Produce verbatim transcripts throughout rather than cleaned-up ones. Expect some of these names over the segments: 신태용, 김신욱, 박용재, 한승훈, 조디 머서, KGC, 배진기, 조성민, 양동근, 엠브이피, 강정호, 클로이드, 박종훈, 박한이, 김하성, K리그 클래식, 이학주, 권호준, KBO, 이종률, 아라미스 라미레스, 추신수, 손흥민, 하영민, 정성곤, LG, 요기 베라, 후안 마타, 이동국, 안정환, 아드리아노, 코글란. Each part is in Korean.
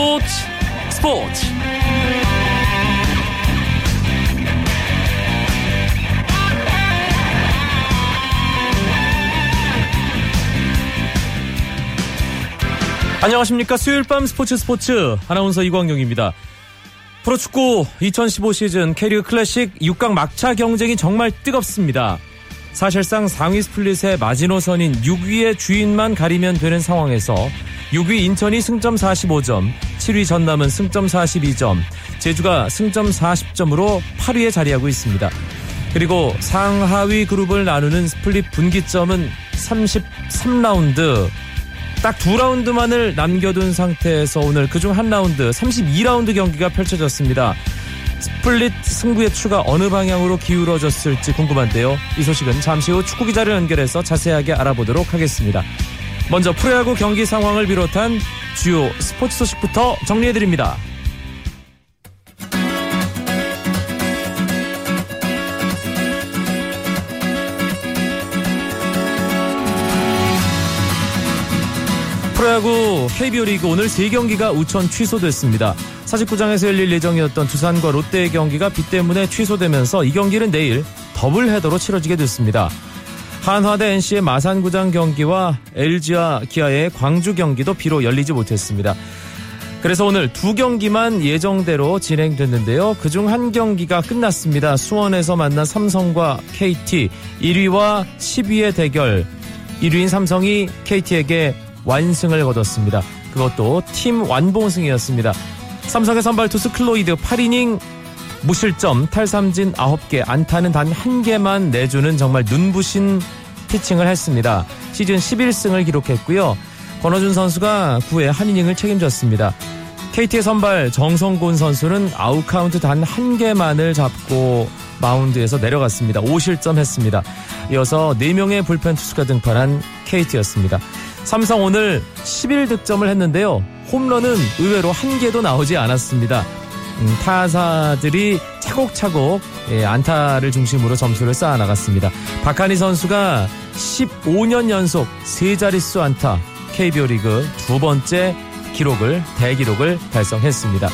스포츠 스포츠 안녕하십니까. 수요일 밤 스포츠 스포츠 아나운서 이광용입니다. 프로축구 이천십오 시즌 K리그 클래식 육 강 막차 경쟁이 정말 뜨겁습니다. 사실상 상위 스플릿의 마지노선인 육 위의 주인만 가리면 되는 상황에서 육 위 인천이 승점 사십오 점, 칠 위 전남은 승점 사십이 점, 제주가 승점 사십 점으로 팔 위에 자리하고 있습니다. 그리고 상하위 그룹을 나누는 스플릿 분기점은 삼십삼 라운드, 딱 두 라운드만을 남겨둔 상태에서 오늘 그중 한 라운드, 삼십이 라운드 경기가 펼쳐졌습니다. 스플릿 승부의 추가 어느 방향으로 기울어졌을지 궁금한데요. 이 소식은 잠시 후 축구기자를 연결해서 자세하게 알아보도록 하겠습니다. 먼저 프로야구 경기 상황을 비롯한 주요 스포츠 소식부터 정리해드립니다. 프로야구 케이비오 리그 오늘 세 경기가 우천 취소됐습니다. 사직구장에서 열릴 예정이었던 두산과 롯데의 경기가 비 때문에 취소되면서 이 경기는 내일 더블헤더로 치러지게 됐습니다. 한화대 엔씨의 마산구장 경기와 엘지와 기아의 광주 경기도 비로 열리지 못했습니다. 그래서 오늘 두 경기만 예정대로 진행됐는데요. 그중 한 경기가 끝났습니다. 수원에서 만난 삼성과 케이티, 일 위와 십 위의 대결. 일 위인 삼성이 케이티에게 완승을 거뒀습니다. 그것도 팀 완봉승이었습니다. 삼성의 선발 투수 클로이드 팔 이닝 무실점, 탈삼진 아홉 개, 안타는 단 한 개만 내주는 정말 눈부신 피칭을 했습니다. 시즌 십일 승을 기록했고요. 권호준 선수가 구회 한 이닝을 책임졌습니다. 케이티의 선발 정성곤 선수는 아웃카운트 단 한 개만을 잡고 마운드에서 내려갔습니다. 오 실점 했습니다. 이어서 네 명의 불펜 투수가 등판한 케이티였습니다. 삼성 오늘 십일 득점을 했는데요. 홈런은 의외로 한 개도 나오지 않았습니다. 음, 타자들이 차곡차곡 예, 안타를 중심으로 점수를 쌓아나갔습니다. 박한이 선수가 십오 년 연속 세 자릿수 안타, 케이비오 리그 두 번째 기록을 대기록을 달성했습니다.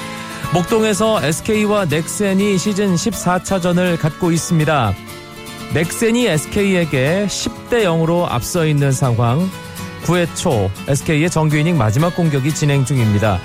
목동에서 에스케이와 넥센이 시즌 십사 차전을 갖고 있습니다. 넥센이 에스케이에게 십 대 영으로 앞서 있는 상황. 구회 초 에스케이의 정규이닝 마지막 공격이 진행 중입니다.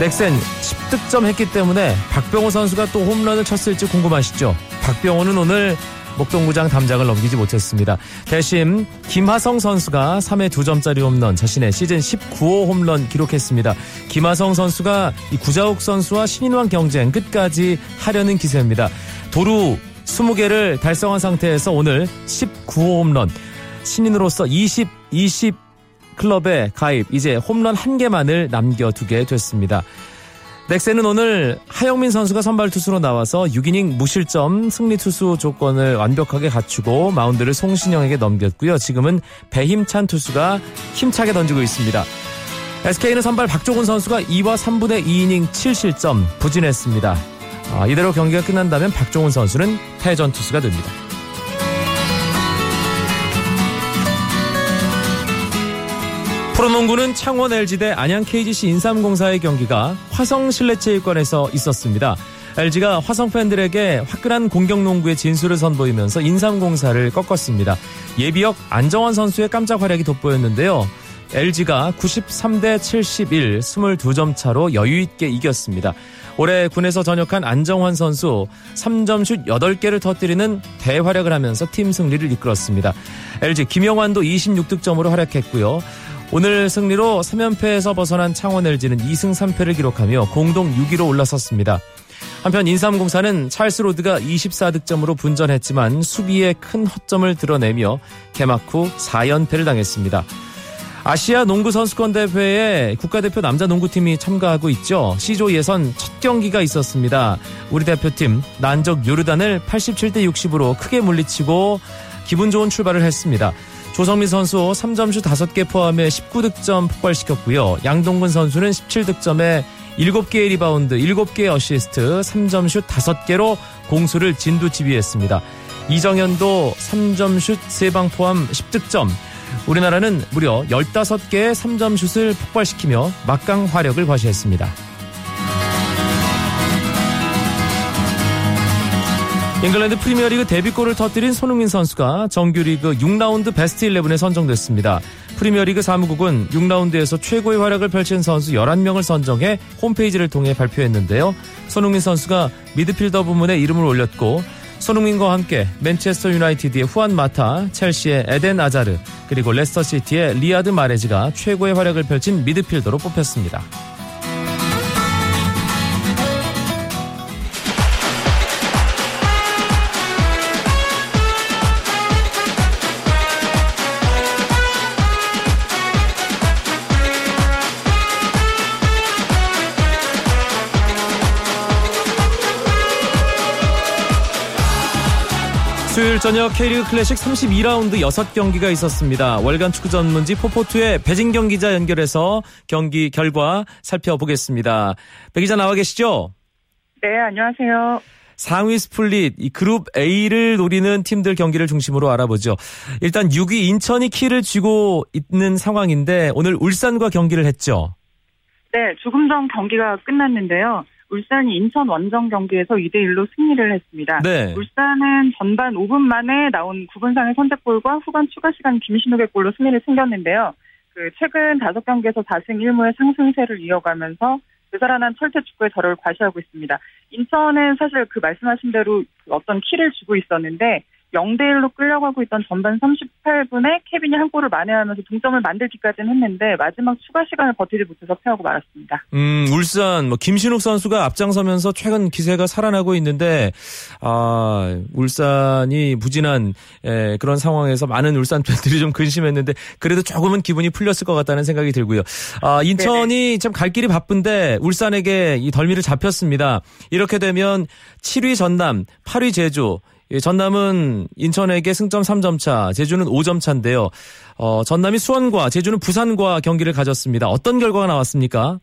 넥센 십 득점 했기 때문에 박병호 선수가 또 홈런을 쳤을지 궁금하시죠? 박병호는 오늘 목동구장 담장을 넘기지 못했습니다. 대신 김하성 선수가 삼 회 두 점짜리 홈런, 자신의 시즌 십구 호 홈런 기록했습니다. 김하성 선수가 이 구자욱 선수와 신인왕 경쟁 끝까지 하려는 기세입니다. 도루 스무 개를 달성한 상태에서 오늘 십구 호 홈런, 신인으로서 이십 이십 클럽에 가입, 이제 홈런 한 개만을 남겨두게 됐습니다. 넥센은 오늘 하영민 선수가 선발 투수로 나와서 육 이닝 무실점, 승리 투수 조건을 완벽하게 갖추고 마운드를 송신영에게 넘겼고요. 지금은 배힘찬 투수가 힘차게 던지고 있습니다. 에스케이는 선발 박종훈 선수가 이와 삼분의 이 이닝 칠 실점, 부진했습니다. 아, 이대로 경기가 끝난다면 박종훈 선수는 패전 투수가 됩니다. 프로농구는 창원 엘지 대 안양 케이지씨 인삼공사의 경기가 화성실내체육관에서 있었습니다. 엘지가 화성 팬들에게 화끈한 공격농구의 진수를 선보이면서 인삼공사를 꺾었습니다. 예비역 안정환 선수의 깜짝 활약이 돋보였는데요. 엘지가 구십삼 대 칠십일, 이십이 점 차로 여유있게 이겼습니다. 올해 군에서 전역한 안정환 선수 삼 점 슛 여덟 개를 터뜨리는 대활약을 하면서 팀 승리를 이끌었습니다. 엘지 김영환도 이십육 득점으로 활약했고요. 오늘 승리로 삼 연패에서 벗어난 창원 엘지는 이 승 삼 패를 기록하며 공동 육 위로 올라섰습니다. 한편 인삼공사는 찰스 로드가 이십사 득점으로 분전했지만 수비에 큰 허점을 드러내며 개막 후 사 연패를 당했습니다. 아시아 농구 선수권 대회에 국가대표 남자 농구팀이 참가하고 있죠. C조 예선 첫 경기가 있었습니다. 우리 대표팀 난적 요르단을 팔십칠 대 육십으로 크게 물리치고 기분 좋은 출발을 했습니다. 조성민 선수 삼 점 슛 다섯 개 포함해 십구 득점 폭발시켰고요. 양동근 선수는 십칠 득점에 일곱 개의 리바운드, 일곱 개의 어시스트, 삼 점 슛 다섯 개로 공수를 진두지휘했습니다. 이정현도 삼 점 슛 세 방 포함 십 득점, 우리나라는 무려 열다섯 개의 삼 점 슛을 폭발시키며 막강 화력을 과시했습니다. 잉글랜드 프리미어리그 데뷔골을 터뜨린 손흥민 선수가 정규리그 육 라운드 베스트 십일에 선정됐습니다. 프리미어리그 사무국은 육 라운드에서 최고의 활약을 펼친 선수 열한 명을 선정해 홈페이지를 통해 발표했는데요. 손흥민 선수가 미드필더 부문에 이름을 올렸고 손흥민과 함께 맨체스터 유나이티드의 후안 마타, 첼시의 에덴 아자르, 그리고 레스터시티의 리아드 마레즈가 최고의 활약을 펼친 미드필더로 뽑혔습니다. 수요일 저녁 K리그 클래식 삼십이 라운드 여섯 경기가 있었습니다. 월간 축구 전문지 포포투의 배진경 기자 연결해서 경기 결과 살펴보겠습니다. 배 기자 나와 계시죠? 네, 안녕하세요. 상위 스플릿, 이 그룹 A를 노리는 팀들 경기를 중심으로 알아보죠. 일단 육 위 인천이 키를 쥐고 있는 상황인데 오늘 울산과 경기를 했죠? 네, 조금 전 경기가 끝났는데요. 울산이 인천 원정 경기에서 이 대 일로 승리를 했습니다. 네. 울산은 전반 오 분 만에 나온 구분상의 선제골과 후반 추가 시간 김신욱의 골로 승리를 챙겼는데요. 그 최근 다섯 경기에서 사 승 일 무의 상승세를 이어가면서 되살아난 철퇴 축구의 저를 과시하고 있습니다. 인천은 사실 그 말씀하신 대로 어떤 키를 주고 있었는데 영 대 일로 끌려가고 있던 전반 삼십팔 분에 케빈이 한 골을 만회하면서 동점을 만들기까지는 했는데 마지막 추가 시간을 버티지 못해서 패하고 말았습니다. 음, 울산 뭐 김신욱 선수가 앞장서면서 최근 기세가 살아나고 있는데 아, 울산이 부진한 에, 그런 상황에서 많은 울산 팬들이 좀 근심했는데 그래도 조금은 기분이 풀렸을 것 같다는 생각이 들고요. 아, 인천이 참 갈 길이 바쁜데 울산에게 이 덜미를 잡혔습니다. 이렇게 되면 칠 위 전남, 팔 위 제주, 전남은 인천에게 승점 삼 점 차, 제주는 오 점 차인데요. 어, 전남이 수원과 제주는 부산과 경기를 가졌습니다. 어떤 결과가 나왔습니까?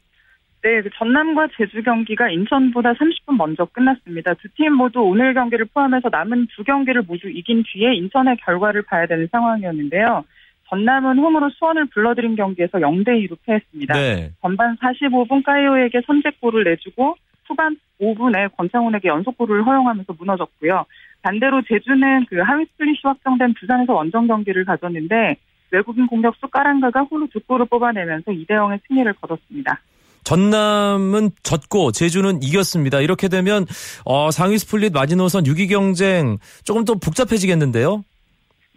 네, 전남과 제주 경기가 인천보다 삼십 분 먼저 끝났습니다. 두 팀 모두 오늘 경기를 포함해서 남은 두 경기를 모두 이긴 뒤에 인천의 결과를 봐야 되는 상황이었는데요. 전남은 홈으로 수원을 불러들인 경기에서 영 대 이로 패했습니다. 네. 전반 사십오 분 까이오에게 선제골을 내주고 후반 오 분에 권창훈에게 연속골을 허용하면서 무너졌고요. 반대로 제주는 그 하위 스플릿이 확정된 부산에서 원정 경기를 가졌는데 외국인 공격수 까랑가가 홀로 두 골을 뽑아내면서 이 대 영의 승리를 거뒀습니다. 전남은 졌고 제주는 이겼습니다. 이렇게 되면 어, 상위 스플릿 마지노선 육 위 경쟁 조금 더 복잡해지겠는데요?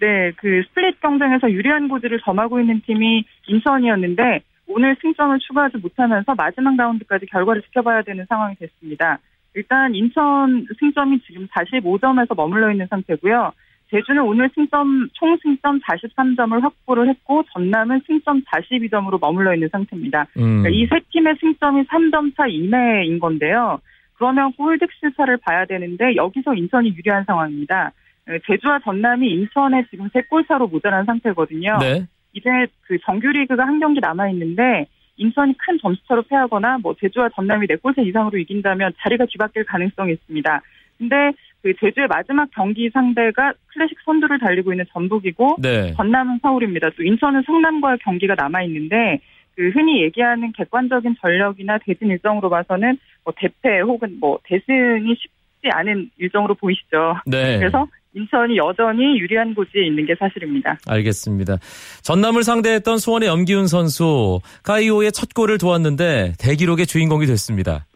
네, 그 스플릿 경쟁에서 유리한 고지를 점하고 있는 팀이 인천이었는데 오늘 승점을 추가하지 못하면서 마지막 라운드까지 결과를 지켜봐야 되는 상황이 됐습니다. 일단 인천 승점이 지금 사십오 점에서 머물러 있는 상태고요. 제주는 오늘 승점 총 승점 사십삼 점을 확보를 했고 전남은 승점 사십이 점으로 머물러 있는 상태입니다. 음. 이 세 팀의 승점이 삼 점 차 이내인 건데요. 그러면 골득실 차를 봐야 되는데 여기서 인천이 유리한 상황입니다. 제주와 전남이 인천에 지금 세 골 차로 모자란 상태거든요. 네. 이제 그 정규리그가 한 경기 남아 있는데 인천이 큰 점수차로 패하거나 뭐 제주와 전남이 네 골 차 이상으로 이긴다면 자리가 뒤바뀔 가능성이 있습니다. 근데 그 제주의 마지막 경기 상대가 클래식 선두를 달리고 있는 전북이고 네. 전남은 서울입니다. 또 인천은 성남과의 경기가 남아 있는데 그 흔히 얘기하는 객관적인 전력이나 대진 일정으로 봐서는 뭐 대패 혹은 뭐 대승이 쉽지 않은 일정으로 보이시죠. 네. 그래서 인천이 여전히 유리한 고지에 있는 게 사실입니다. 알겠습니다. 전남을 상대했던 수원의 염기훈 선수, 까이오의 첫 골을 도왔는데 대기록의 주인공이 됐습니다.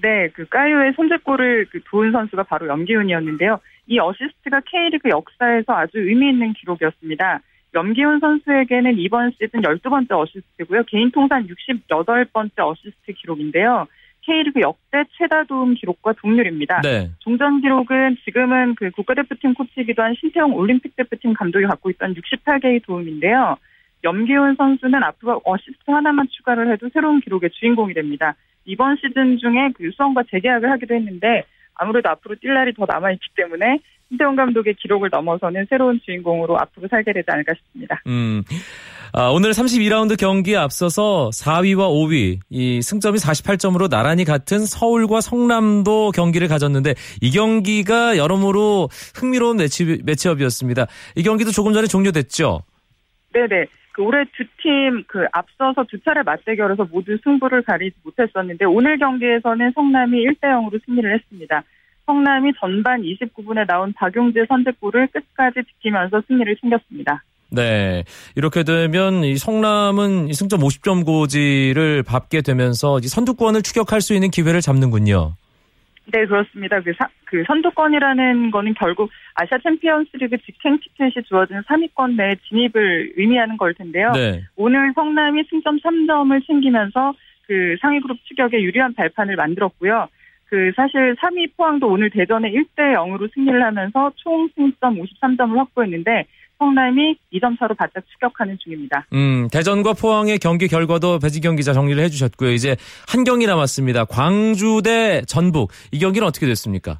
네, 그 까이오의 선제골을 그 도운 선수가 바로 염기훈이었는데요. 이 어시스트가 K리그 역사에서 아주 의미 있는 기록이었습니다. 염기훈 선수에게는 이번 시즌 열두 번째 어시스트고요. 개인 통산 육십팔 번째 어시스트 기록인데요. K리그 역대 최다 도움 기록과 동률입니다. 네. 종전 기록은 지금은 그 국가대표팀 코치이기도 한 신태용 올림픽 대표팀 감독이 갖고 있던 육십팔 개의 도움인데요. 염기훈 선수는 앞으로 어시스트 하나만 추가를 해도 새로운 기록의 주인공이 됩니다. 이번 시즌 중에 그 수원과 재계약을 하기도 했는데 아무래도 앞으로 뛸 날이 더 남아있기 때문에 신태용 감독의 기록을 넘어서는 새로운 주인공으로 앞으로 살게 되지 않을까 싶습니다. 음. 아, 오늘 삼십이 라운드 경기에 앞서서 사 위와 오 위, 이 승점이 사십팔 점으로 나란히 같은 서울과 성남도 경기를 가졌는데 이 경기가 여러모로 흥미로운 매치, 매치업이었습니다. 이 경기도 조금 전에 종료됐죠? 네네. 그 올해 두 팀 그 앞서서 두 차례 맞대결에서 모두 승부를 가리지 못했었는데 오늘 경기에서는 성남이 일 대 영으로 승리를 했습니다. 성남이 전반 이십구 분에 나온 박용재 선제골을 끝까지 지키면서 승리를 챙겼습니다. 네, 이렇게 되면 이 성남은 이 승점 오십 점 고지를 밟게 되면서 이 선두권을 추격할 수 있는 기회를 잡는군요. 네, 그렇습니다. 그, 사, 그 선두권이라는 거는 결국 아시아 챔피언스리그 직행 티켓이 주어진 삼 위권 내 진입을 의미하는 걸 텐데요. 네. 오늘 성남이 승점 삼 점을 챙기면서 그 상위 그룹 추격에 유리한 발판을 만들었고요. 그 사실 삼 위 포항도 오늘 대전에 일 대 영으로 승리를 하면서 총 승점 오십삼 점을 확보했는데 성남이 이 점 차로 바짝 추격하는 중입니다. 음, 대전과 포항의 경기 결과도 배지경 기자 정리를 해주셨고요. 이제 한 경기 남았습니다. 광주 대 전북. 이 경기는 어떻게 됐습니까?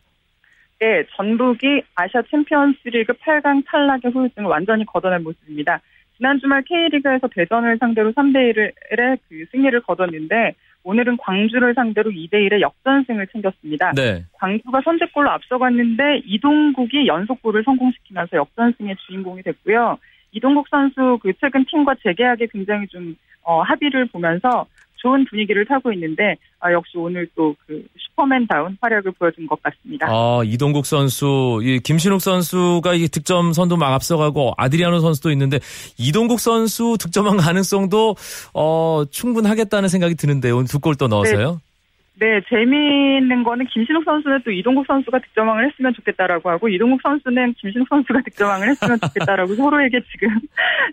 네, 전북이 아시아 챔피언스리그 팔 강 탈락의 후유증을 완전히 걷어낸 모습입니다. 지난 주말 K리그에서 대전을 상대로 삼 대 일의 그 승리를 거뒀는데 오늘은 광주를 상대로 이 대 일의 역전승을 챙겼습니다. 네. 광주가 선제골로 앞서갔는데 이동국이 연속골을 성공시키면서 역전승의 주인공이 됐고요. 이동국 선수 그 최근 팀과 재계약에 굉장히 좀 어, 합의를 보면서 좋은 분위기를 타고 있는데 아, 역시 오늘 또 그 슈퍼맨다운 활약을 보여준 것 같습니다. 아, 이동국 선수, 이 김신욱 선수가 이 득점 선도 막 앞서가고 아드리아노 선수도 있는데 이동국 선수 득점한 가능성도 어, 충분하겠다는 생각이 드는데 오늘 두 골 또 넣었어요? 네, 네, 재미있는 거는 김신욱 선수는 또 이동국 선수가 득점왕을 했으면 좋겠다라고 하고 이동국 선수는 김신욱 선수가 득점왕을 했으면 좋겠다라고 서로에게 지금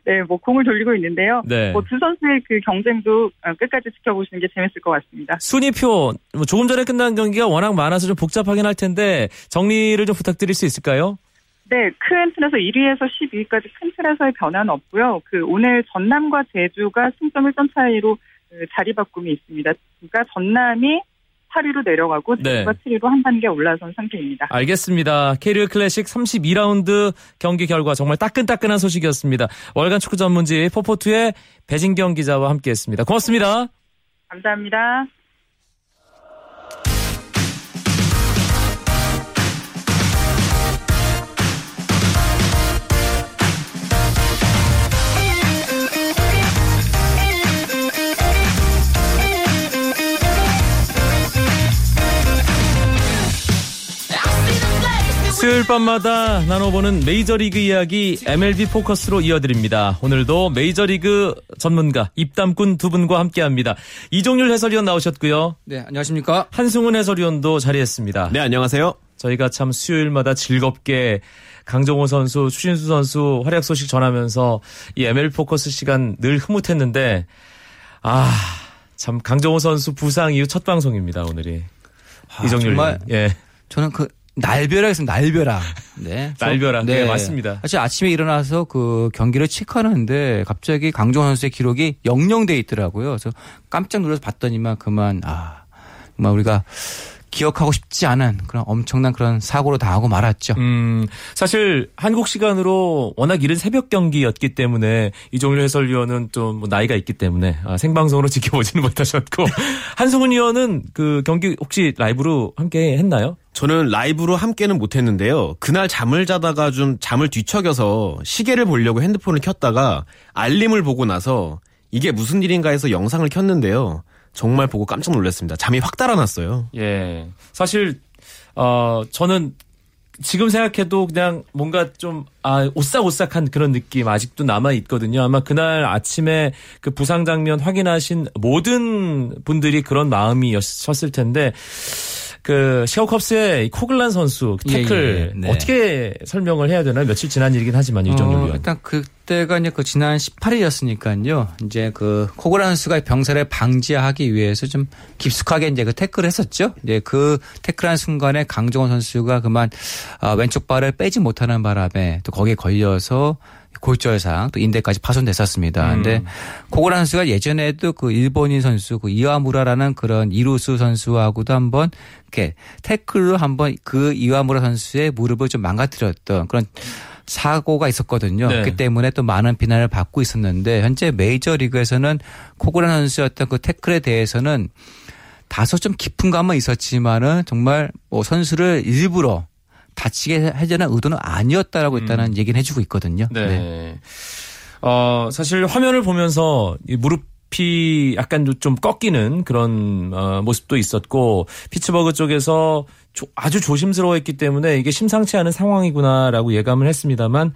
네, 뭐 공을 돌리고 있는데요. 네. 뭐 두 선수의 그 경쟁도 끝까지 지켜보시는 게 재밌을 것 같습니다. 순위표 뭐 조금 전에 끝난 경기가 워낙 많아서 좀 복잡하긴 할 텐데 정리를 좀 부탁드릴 수 있을까요? 네, 큰 틀에서 일 위에서 십이 위까지 큰 틀에서의 변화는 없고요. 그 오늘 전남과 제주가 승점 일 점 차이로 그 자리 바꿈이 있습니다. 그러니까 전남이 팔 위로 내려가고 제주가 네. 칠 위로 한 단계 올라선 상태입니다. 알겠습니다. K리그 클래식 삼십이 라운드 경기 결과 정말 따끈따끈한 소식이었습니다. 월간 축구 전문지 포포투의 배진경 기자와 함께했습니다. 고맙습니다. 감사합니다. 수요일 밤마다 나눠보는 메이저리그 이야기 엠엘비 포커스로 이어드립니다. 오늘도 메이저리그 전문가 입담꾼 두 분과 함께합니다. 이종률 해설위원 나오셨고요. 네, 안녕하십니까. 한승훈 해설위원도 자리했습니다. 네, 안녕하세요. 저희가 참 수요일마다 즐겁게 강정호 선수, 추신수 선수 활약 소식 전하면서 이 엠엘비 포커스 시간 늘 흐뭇했는데 아, 참 강정호 선수 부상 이후 첫 방송입니다, 오늘이. 아, 이종률. 정말 예. 저는 그 날벼락 했습니다. 날벼락. 네. 날벼락. 네. 네, 맞습니다. 사실 아침에 일어나서 그 경기를 체크하는데 갑자기 강정호 선수의 기록이 영 영 돼 있더라고요. 그래서 깜짝 놀라서 봤더니만 그만, 아, 정말 우리가 기억하고 싶지 않은 그런 엄청난 그런 사고로 당하고 말았죠. 음, 사실 한국 시간으로 워낙 이른 새벽 경기였기 때문에 이종률 해설위원은 좀 뭐 나이가 있기 때문에 아, 생방송으로 지켜보지는 못하셨고 한승훈 위원은 그 경기 혹시 라이브로 함께 했나요? 저는 라이브로 함께는 못했는데요. 그날 잠을 자다가 좀 잠을 뒤척여서 시계를 보려고 핸드폰을 켰다가 알림을 보고 나서 이게 무슨 일인가 해서 영상을 켰는데요. 정말 보고 깜짝 놀랐습니다. 잠이 확 달아났어요. 예, 사실 어, 저는 지금 생각해도 그냥 뭔가 좀 아, 오싹오싹한 그런 느낌 아직도 남아있거든요. 아마 그날 아침에 그 부상 장면 확인하신 모든 분들이 그런 마음이셨을 텐데 그 시카고컵스의 코글란 선수 그 태클 예, 예, 네. 어떻게 설명을 해야 되나요? 며칠 지난 일이긴 하지만 이 정도면 어, 일단 그때가 이제 그 지난 십팔 일이었으니까요. 이제 그 코글란 선수가 병살을 방지하기 위해서 좀 깊숙하게 이제 그 태클을 했었죠. 이제 그 태클한 순간에 강정호 선수가 그만 아, 왼쪽 발을 빼지 못하는 바람에 또 거기에 걸려서 골절상 또 인대까지 파손됐었습니다. 그런데 음. 코글란 선수가 예전에도 그 일본인 선수 그 이와무라라는 그런 이루수 선수하고도 한번 이렇게 태클로 한번 그 이와무라 선수의 무릎을 좀 망가뜨렸던 그런 사고가 있었거든요. 네. 그렇기 때문에 또 많은 비난을 받고 있었는데 현재 메이저리그에서는 코글란 선수였던 그 태클에 대해서는 다소 좀 깊은 감은 있었지만은 정말 뭐 선수를 일부러 다치게 하려는 의도는 아니었다라고 음. 일단은 얘기는 해주고 있거든요. 네. 네. 어, 사실 화면을 보면서 이 무릎이 약간 좀 꺾이는 그런 어, 모습도 있었고 피츠버그 쪽에서 조, 아주 조심스러워했기 때문에 이게 심상치 않은 상황이구나라고 예감을 했습니다만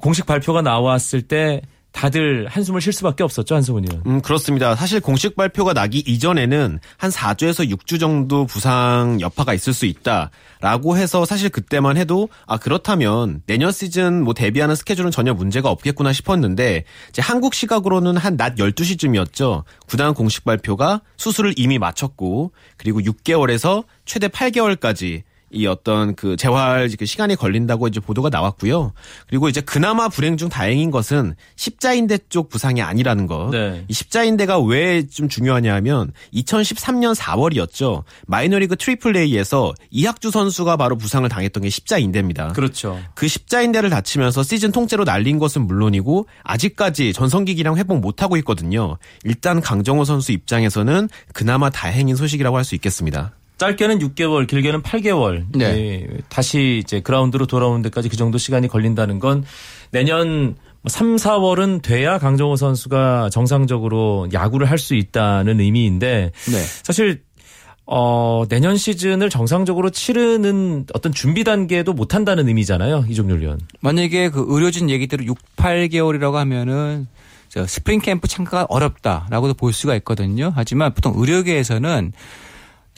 공식 발표가 나왔을 때 다들 한숨을 쉴 수밖에 없었죠, 한승훈 의원. 음, 그렇습니다. 사실 공식 발표가 나기 이전에는 한 사 주에서 육 주 정도 부상 여파가 있을 수 있다라고 해서 사실 그때만 해도 아 그렇다면 내년 시즌 뭐 데뷔하는 스케줄은 전혀 문제가 없겠구나 싶었는데 이제 한국 시각으로는 한 낮 열두 시쯤이었죠. 구단 공식 발표가 수술을 이미 마쳤고 그리고 육 개월에서 최대 팔 개월까지 이 어떤 그 재활 시간이 걸린다고 이제 보도가 나왔고요. 그리고 이제 그나마 불행 중 다행인 것은 십자인대 쪽 부상이 아니라는 것. 네. 이 십자인대가 왜 좀 중요하냐 하면 이천십삼 년 사 월이었죠. 마이너리그 트리플 A에서 이학주 선수가 바로 부상을 당했던 게 십자인대입니다. 그렇죠. 그 십자인대를 다치면서 시즌 통째로 날린 것은 물론이고 아직까지 전성기기랑 회복 못하고 있거든요. 일단 강정호 선수 입장에서는 그나마 다행인 소식이라고 할 수 있겠습니다. 짧게는 육 개월, 길게는 팔 개월. 네. 다시 이제 그라운드로 돌아오는 데까지 그 정도 시간이 걸린다는 건 내년 삼, 사 월은 돼야 강정호 선수가 정상적으로 야구를 할 수 있다는 의미인데 네. 사실 어, 내년 시즌을 정상적으로 치르는 어떤 준비 단계도 못 한다는 의미잖아요. 이종률 위원. 만약에 그 의료진 얘기대로 육, 팔 개월이라고 하면은 스프링 캠프 참가가 어렵다라고도 볼 수가 있거든요. 하지만 보통 의료계에서는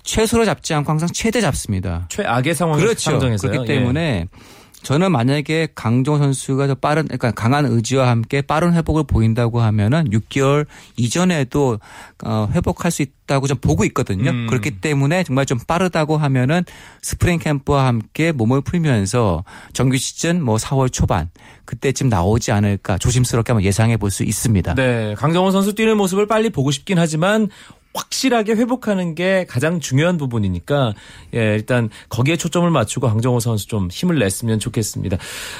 최소로 잡지 않고 항상 최대 잡습니다. 최악의 상황에서 그렇죠. 상정해서요. 그렇기 때문에 예. 저는 만약에 강정호 선수가 더 빠른, 그러니까 강한 의지와 함께 빠른 회복을 보인다고 하면은 육 개월 이전에도 어, 회복할 수 있다고 좀 보고 있거든요. 음. 그렇기 때문에 정말 좀 빠르다고 하면은 스프링 캠프와 함께 몸을 풀면서 정규 시즌 뭐 사 월 초반 그때쯤 나오지 않을까 조심스럽게 한번 예상해 볼 수 있습니다. 네, 강정호 선수 뛰는 모습을 빨리 보고 싶긴 하지만. 확실하게 회복하는 게 가장 중요한 부분이니까 예, 일단 거기에 초점을 맞추고 강정호 선수 좀 힘을 냈으면 좋겠습니다.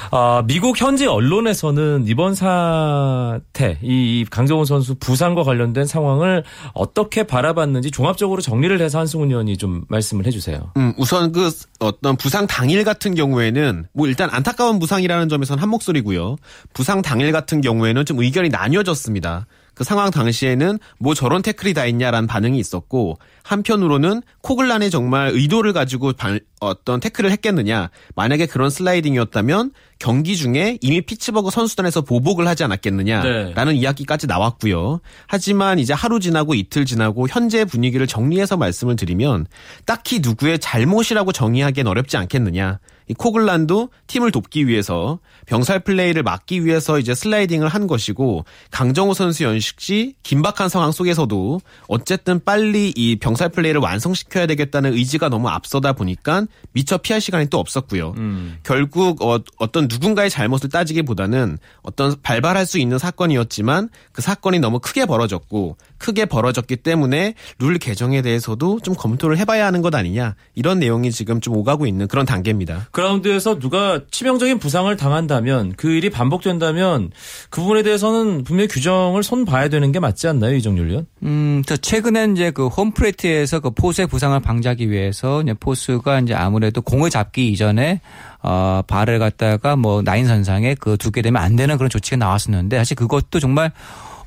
아, 미국 현지 언론에서는 이번 사태, 이, 이 강정호 선수 부상과 관련된 상황을 어떻게 바라봤는지 종합적으로 정리를 해서 한승훈 의원이 좀 말씀을 해주세요. 음, 우선 그 어떤 부상 당일 같은 경우에는 뭐 일단 안타까운 부상이라는 점에서는 한 목소리고요. 부상 당일 같은 경우에는 좀 의견이 나뉘어졌습니다. 그 상황 당시에는 뭐 저런 태클이 다 있냐라는 반응이 있었고 한편으로는 코글란의 정말 의도를 가지고 바, 어떤 태클을 했겠느냐 만약에 그런 슬라이딩이었다면 경기 중에 이미 피츠버그 선수단에서 보복을 하지 않았겠느냐라는 네. 이야기까지 나왔고요. 하지만 이제 하루 지나고 이틀 지나고 현재 분위기를 정리해서 말씀을 드리면 딱히 누구의 잘못이라고 정의하기엔 어렵지 않겠느냐. 이 코글란도 팀을 돕기 위해서 병살 플레이를 막기 위해서 이제 슬라이딩을 한 것이고 강정호 선수 연식시 긴박한 상황 속에서도 어쨌든 빨리 이 병살 플레이를 완성시켜야 되겠다는 의지가 너무 앞서다 보니까 미처 피할 시간이 또 없었고요. 음. 결국 어, 어떤 누군가의 잘못을 따지기보다는 어떤 발발할 수 있는 사건이었지만 그 사건이 너무 크게 벌어졌고 크게 벌어졌기 때문에 룰 개정에 대해서도 좀 검토를 해봐야 하는 것 아니냐 이런 내용이 지금 좀 오가고 있는 그런 단계입니다. 그라운드에서 누가 치명적인 부상을 당한다면 그 일이 반복된다면 그 부분에 대해서는 분명히 규정을 손 봐야 되는 게 맞지 않나요, 이종률 위원? 음, 저 최근엔 이제 그 홈플레이트에서 그 포수의 부상을 방지하기 위해서 이제 포수가 이제 아무래도 공을 잡기 이전에 어, 발을 갖다가 뭐 나인선상에 그 두게 되면 안 되는 그런 조치가 나왔었는데 사실 그것도 정말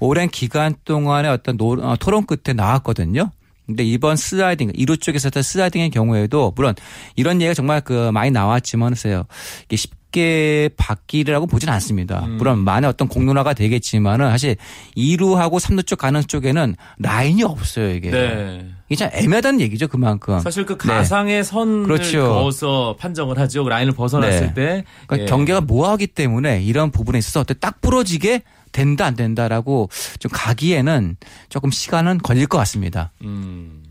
오랜 기간 동안의 어떤 노, 어, 토론 끝에 나왔거든요. 근데 이번 슬라이딩, 이루 쪽에서 했던 슬라이딩의 경우에도, 물론, 이런 얘기가 정말 그, 많이 나왔지만, 글쎄요. 이게 쉽게 바뀌라고 보진 않습니다. 음. 물론, 만에 어떤 공론화가 되겠지만은, 사실, 이루하고 삼루 쪽 가는 쪽에는 라인이 없어요, 이게. 네. 이게 참 애매하다는 얘기죠, 그만큼. 사실 그 가상의 네. 선을 그렇죠. 그어서 판정을 하죠. 라인을 벗어났을 네. 때. 그러니까 예. 경계가 모호하기 때문에 이런 부분에 있어서 딱 부러지게 된다 안 된다라고 좀 가기에는 조금 시간은 걸릴 것 같습니다. 음.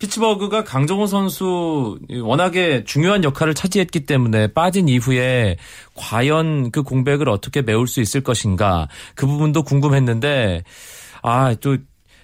피츠버그가 강정호 선수 워낙에 중요한 역할을 차지했기 때문에 빠진 이후에 과연 그 공백을 어떻게 메울 수 있을 것인가 그 부분도 궁금했는데 아, 또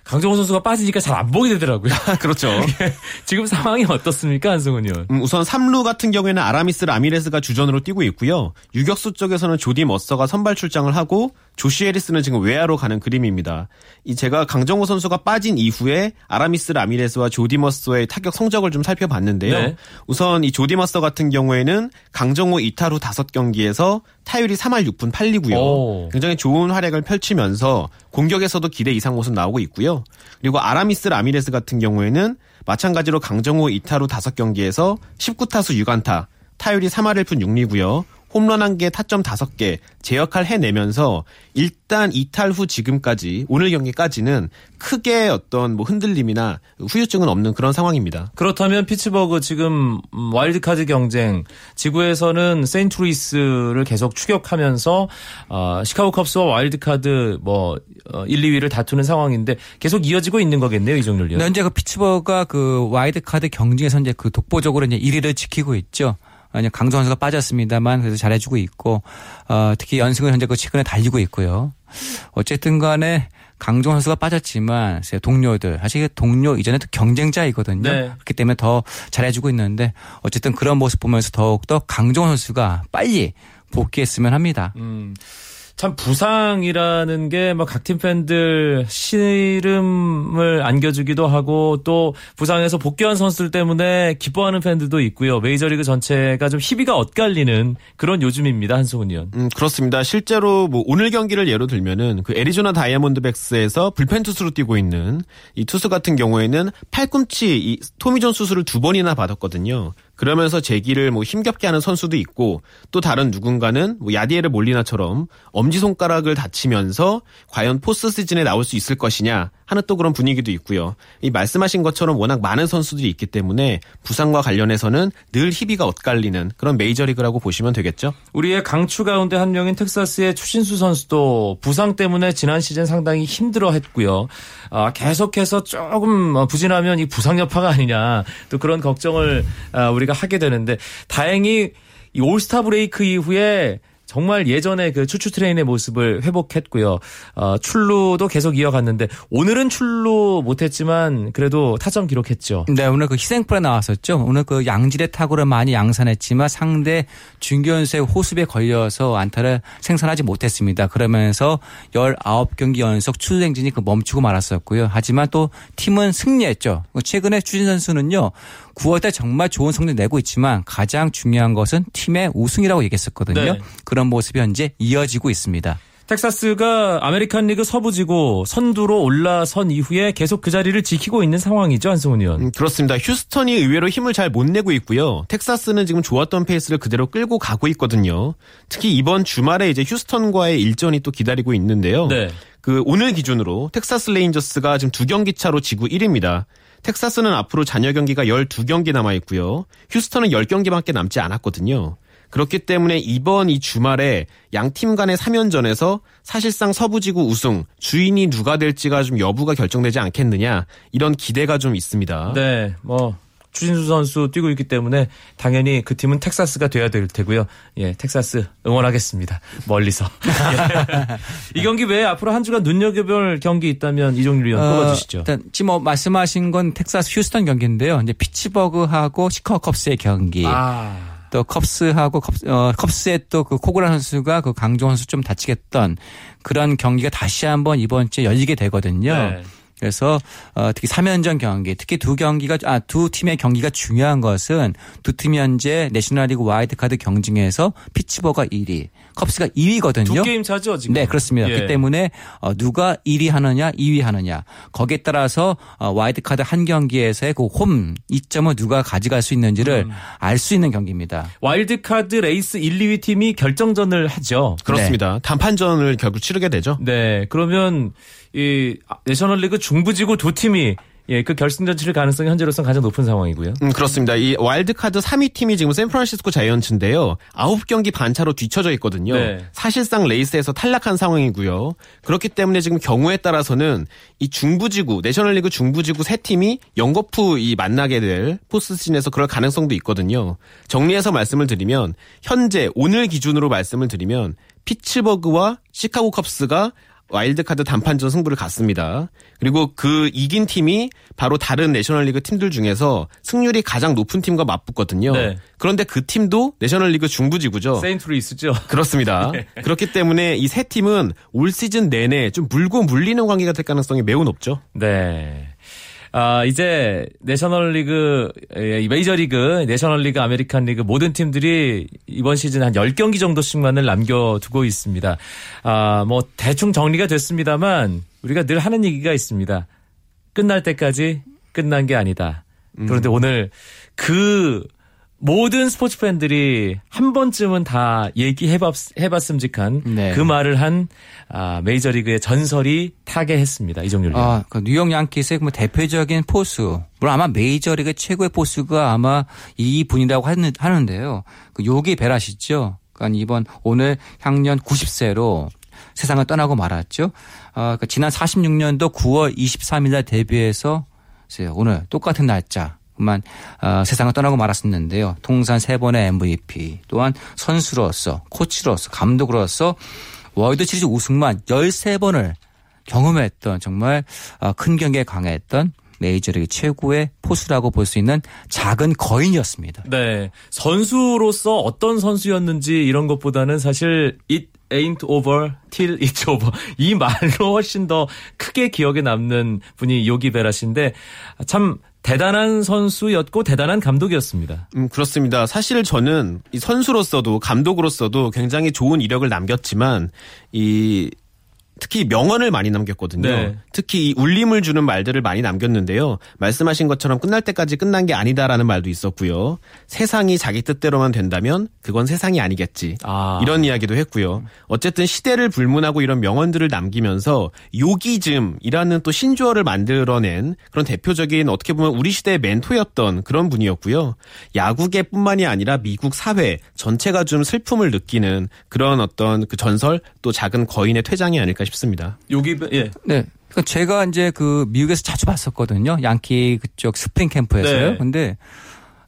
강정호 선수가 빠지니까 잘 안 보게 되더라고요. 그렇죠. 예. 지금 상황이 어떻습니까, 한승훈 의원? 음, 우선 삼루 같은 경우에는 아라미스 라미레스가 주전으로 뛰고 있고요. 유격수 쪽에서는 조디 머서가 선발 출장을 하고 조시 해리스는 지금 외야로 가는 그림입니다. 이 제가 강정호 선수가 빠진 이후에 아라미스 라미레스와 조디 머서의 타격 성적을 좀 살펴봤는데요. 네. 우선 이 조디 머서 같은 경우에는 강정호 이탈 후 다섯 경기에서 타율이 삼 할 육 푼 팔 리고요. 오. 굉장히 좋은 활약을 펼치면서 공격에서도 기대 이상 모습 나오고 있고요. 그리고 아라미스 라미레스 같은 경우에는 마찬가지로 강정호 이탈 후 다섯 경기에서 십구 타수 육 안타, 타율이 삼 할 일 푼 육 리고요. 홈런 한 개, 타점 다섯 개, 제 역할 해내면서 일단 이탈 후 지금까지, 오늘 경기까지는 크게 어떤 뭐 흔들림이나 후유증은 없는 그런 상황입니다. 그렇다면 피츠버그 지금 와일드카드 경쟁, 지구에서는 세인트루이스를 계속 추격하면서 어, 시카고 컵스와 와일드카드 뭐 어, 일, 이 위를 다투는 상황인데 계속 이어지고 있는 거겠네요, 이종률 위원. 네, 현재 그 피츠버그가 그 와일드카드 경쟁에서 이제 그 독보적으로 이제 일 위를 지키고 있죠. 강정호 선수가 빠졌습니다만 그래도 잘해주고 있고 어, 특히 연승은 현재 그 최근에 달리고 있고요. 어쨌든 간에 강정호 선수가 빠졌지만 제 동료들, 사실 동료 이전에 또 경쟁자이거든요. 네. 그렇기 때문에 더 잘해주고 있는데 어쨌든 그런 모습 보면서 더욱더 강정호 선수가 빨리 복귀했으면 합니다. 음. 참 부상이라는 게 막 각 팀 팬들 시름을 안겨주기도 하고 또 부상에서 복귀한 선수들 때문에 기뻐하는 팬들도 있고요. 메이저리그 전체가 좀 희비가 엇갈리는 그런 요즘입니다, 한승훈 의원. 음, 그렇습니다. 실제로 뭐 오늘 경기를 예로 들면은 그 애리조나 다이아몬드백스에서 불펜 투수로 뛰고 있는 이 투수 같은 경우에는 팔꿈치 이 토미존 수술을 두 번이나 받았거든요. 그러면서 재기를 뭐 힘겹게 하는 선수도 있고 또 다른 누군가는 뭐 야디에르 몰리나처럼 엄지손가락을 다치면서 과연 포스트 시즌에 나올 수 있을 것이냐 하는 또 그런 분위기도 있고요. 이 말씀하신 것처럼 워낙 많은 선수들이 있기 때문에 부상과 관련해서는 늘 희비가 엇갈리는 그런 메이저리그라고 보시면 되겠죠. 우리의 강추 가운데 한 명인 텍사스의 추신수 선수도 부상 때문에 지난 시즌 상당히 힘들어했고요. 아, 계속해서 조금 부진하면 이 부상 여파가 아니냐 또 그런 걱정을 아, 우리 하게 되는데 다행히 이 올스타 브레이크 이후에 정말 예전에 그 추추 트레인의 모습을 회복했고요. 어, 출루도 계속 이어갔는데 오늘은 출루 못했지만 그래도 타점 기록했죠. 네, 오늘 그 희생플에 나왔었죠. 오늘 그 양질의 타구를 많이 양산했지만 상대 중견수의 호습에 걸려서 안타를 생산하지 못했습니다. 그러면서 열아홉 경기 연속 추수 행진이 그 멈추고 말았었고요. 하지만 또 팀은 승리했죠. 최근에 추진 선수는요. 구월에 정말 좋은 성적 내고 있지만 가장 중요한 것은 팀의 우승이라고 얘기했었거든요. 네. 그런 모습이 현재 이어지고 있습니다. 텍사스가 아메리칸 리그 서부지구 선두로 올라선 이후에 계속 그 자리를 지키고 있는 상황이죠, 한승훈 의원. 음, 그렇습니다. 휴스턴이 의외로 힘을 잘 못 내고 있고요. 텍사스는 지금 좋았던 페이스를 그대로 끌고 가고 있거든요. 특히 이번 주말에 이제 휴스턴과의 일전이 또 기다리고 있는데요. 네. 그 오늘 기준으로 텍사스 레인저스가 지금 두 경기 차로 지구 일 위입니다. 텍사스는 앞으로 잔여 경기가 열두 경기 남아있고요. 휴스턴은 십 경기밖에 남지 않았거든요. 그렇기 때문에 이번 이 주말에 양팀 간의 삼 연전에서 사실상 서부지구 우승 주인이 누가 될지가 좀 여부가 결정되지 않겠느냐 이런 기대가 좀 있습니다. 네, 뭐 추신수 선수 뛰고 있기 때문에 당연히 그 팀은 텍사스가 돼야 될 테고요. 예, 텍사스 응원하겠습니다. 멀리서. 예. 이 경기 외에 앞으로 한 주간 눈여겨볼 경기 있다면 이종률 위원 어, 뽑아주시죠. 일단 지금 뭐 말씀하신 건 텍사스 휴스턴 경기인데요. 이제 피츠버그하고 시카고 컵스의 경기. 아. 또 컵스하고 컵스, 어, 컵스의 또 그 코글란 선수가 그 강정호 선수 좀 다치겠던 그런 경기가 다시 한번 이번 주에 열리게 되거든요. 네. 그래서 어, 특히 삼 연전 경기, 특히 두 경기가 아, 두 팀의 경기가 중요한 것은 두 팀이 현재 내셔널리그 와일드카드 경쟁에서 피츠버그가 일 위, 컵스가 이 위거든요. 두 게임 차죠 지금. 네, 그렇습니다. 예. 그렇기 때문에 어, 누가 일 위 하느냐, 이 위 하느냐 거기에 따라서 어, 와일드카드 한 경기에서의 그 홈 이점을 누가 가져갈 수 있는지를 음. 알 수 있는 경기입니다. 와일드카드 레이스 일, 이 위 팀이 결정전을 하죠. 그렇습니다. 네. 단판전을 결국 치르게 되죠. 네, 그러면 이 내셔널리그 중부지구 두 팀이 예, 그 결승전 치를 가능성이 현재로서는 가장 높은 상황이고요. 음, 그렇습니다. 이 와일드카드 삼 위 팀이 지금 샌프란시스코 자이언츠인데요. 아홉 경기 반차로 뒤쳐져 있거든요. 네. 사실상 레이스에서 탈락한 상황이고요. 그렇기 때문에 지금 경우에 따라서는 이 중부지구, 내셔널리그 중부지구 세 팀이 연거푸 이 만나게 될 포스트시즌에서 그럴 가능성도 있거든요. 정리해서 말씀을 드리면 현재 오늘 기준으로 말씀을 드리면 피츠버그와 시카고 컵스가 와일드카드 단판전 승부를 갔습니다. 그리고 그 이긴 팀이 바로 다른 내셔널리그 팀들 중에서 승률이 가장 높은 팀과 맞붙거든요. 네. 그런데 그 팀도 내셔널리그 중부지구죠. 세인트루이스죠. 그렇습니다. 네. 그렇기 때문에 이 세 팀은 올 시즌 내내 좀 물고 물리는 관계가 될 가능성이 매우 높죠. 네. 아, 이제 내셔널리그, 메이저리그, 내셔널리그, 아메리칸리그 모든 팀들이 이번 시즌 한 열 경기 정도씩만을 남겨두고 있습니다. 아, 뭐 대충 정리가 됐습니다만 우리가 늘 하는 얘기가 있습니다. 끝날 때까지 끝난 게 아니다. 그런데 음. 오늘 그 모든 스포츠 팬들이 한 번쯤은 다 얘기해봤음직한 네. 그 말을 한 아, 메이저리그의 전설이 타계했습니다. 이종률. 아, 그 뉴욕 양키스의 뭐 대표적인 포수. 물론 아마 메이저리그 최고의 포수가 아마 이 분이라고 하는, 하는데요. 그 요기 베라시죠. 그러니까 이번 오늘 향년 구십 세로 세상을 떠나고 말았죠. 아, 그러니까 지난 사십육 년도 구월 이십삼일날 데뷔해서 오늘 똑같은 날짜. 만 어, 세상을 떠나고 말았었는데요. 통산 세 번의 엠브이피, 또한 선수로서, 코치로서, 감독으로서 월드 시리즈 우승만 열세 번을 경험했던 정말 어, 큰 경기에 강했던 메이저리그 최고의 포수라고 볼 수 있는 작은 거인이었습니다. 네, 선수로서 어떤 선수였는지 이런 것보다는 사실 이 ain't over till it's over 이 말로 훨씬 더 크게 기억에 남는 분이 요기 베라시인데 참 대단한 선수였고 대단한 감독이었습니다. 음, 그렇습니다. 사실 저는 이 선수로서도 감독으로서도 굉장히 좋은 이력을 남겼지만 이 특히 명언을 많이 남겼거든요. 네. 특히 이 울림을 주는 말들을 많이 남겼는데요. 말씀하신 것처럼 끝날 때까지 끝난 게 아니다라는 말도 있었고요. 세상이 자기 뜻대로만 된다면 그건 세상이 아니겠지. 아. 이런 이야기도 했고요. 어쨌든 시대를 불문하고 이런 명언들을 남기면서 요기즘이라는 또 신조어를 만들어낸 그런 대표적인 어떻게 보면 우리 시대의 멘토였던 그런 분이었고요. 야구계뿐만이 아니라 미국 사회 전체가 좀 슬픔을 느끼는 그런 어떤 그 전설 또 작은 거인의 퇴장이 아닐까 싶습니다. 여기 예. 네. 그러니까 제가 이제 그 미국에서 자주 봤었거든요. 양키 그쪽 스프링 캠프에서요. 네. 근데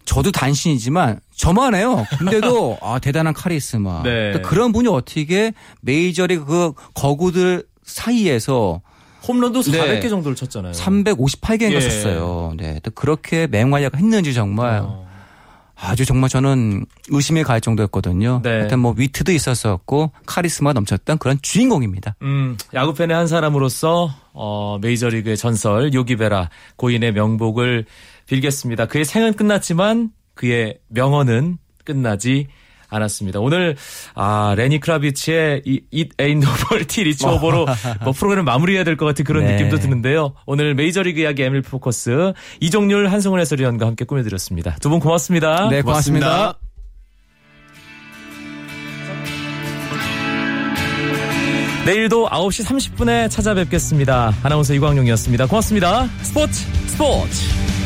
저도 단신이지만 저만 해요. 근데도 아 대단한 카리스마. 네. 그러니까 그런 분이 어떻게 메이저리그 그 거구들 사이에서 홈런도 네. 사백 개 정도를 쳤잖아요. 삼백오십팔 개인가 쳤어요. 예. 네. 또 그렇게 맹활약을 했는지 정말 어. 아주 정말 저는 의심이 갈 정도였거든요. 네. 일단 뭐 위트도 있었었고 카리스마 넘쳤던 그런 주인공입니다. 음, 야구팬의 한 사람으로서 어, 메이저리그의 전설 요기베라 고인의 명복을 빌겠습니다. 그의 생은 끝났지만 그의 명언은 끝나지 않았습니다. 오늘 아, 레니 크라비치의 It Ain't Over Till It's Over로 뭐 프로그램 마무리해야 될 것 같은 그런 네. 느낌도 드는데요. 오늘 메이저리그 이야기 엠 일 포커스 이종률 한승훈 해설위원과 함께 꾸며드렸습니다. 두 분 고맙습니다. 네, 고맙습니다. 고맙습니다. 내일도 아홉 시 삼십 분에 찾아뵙겠습니다. 아나운서 이광용이었습니다. 고맙습니다. 스포츠 스포츠.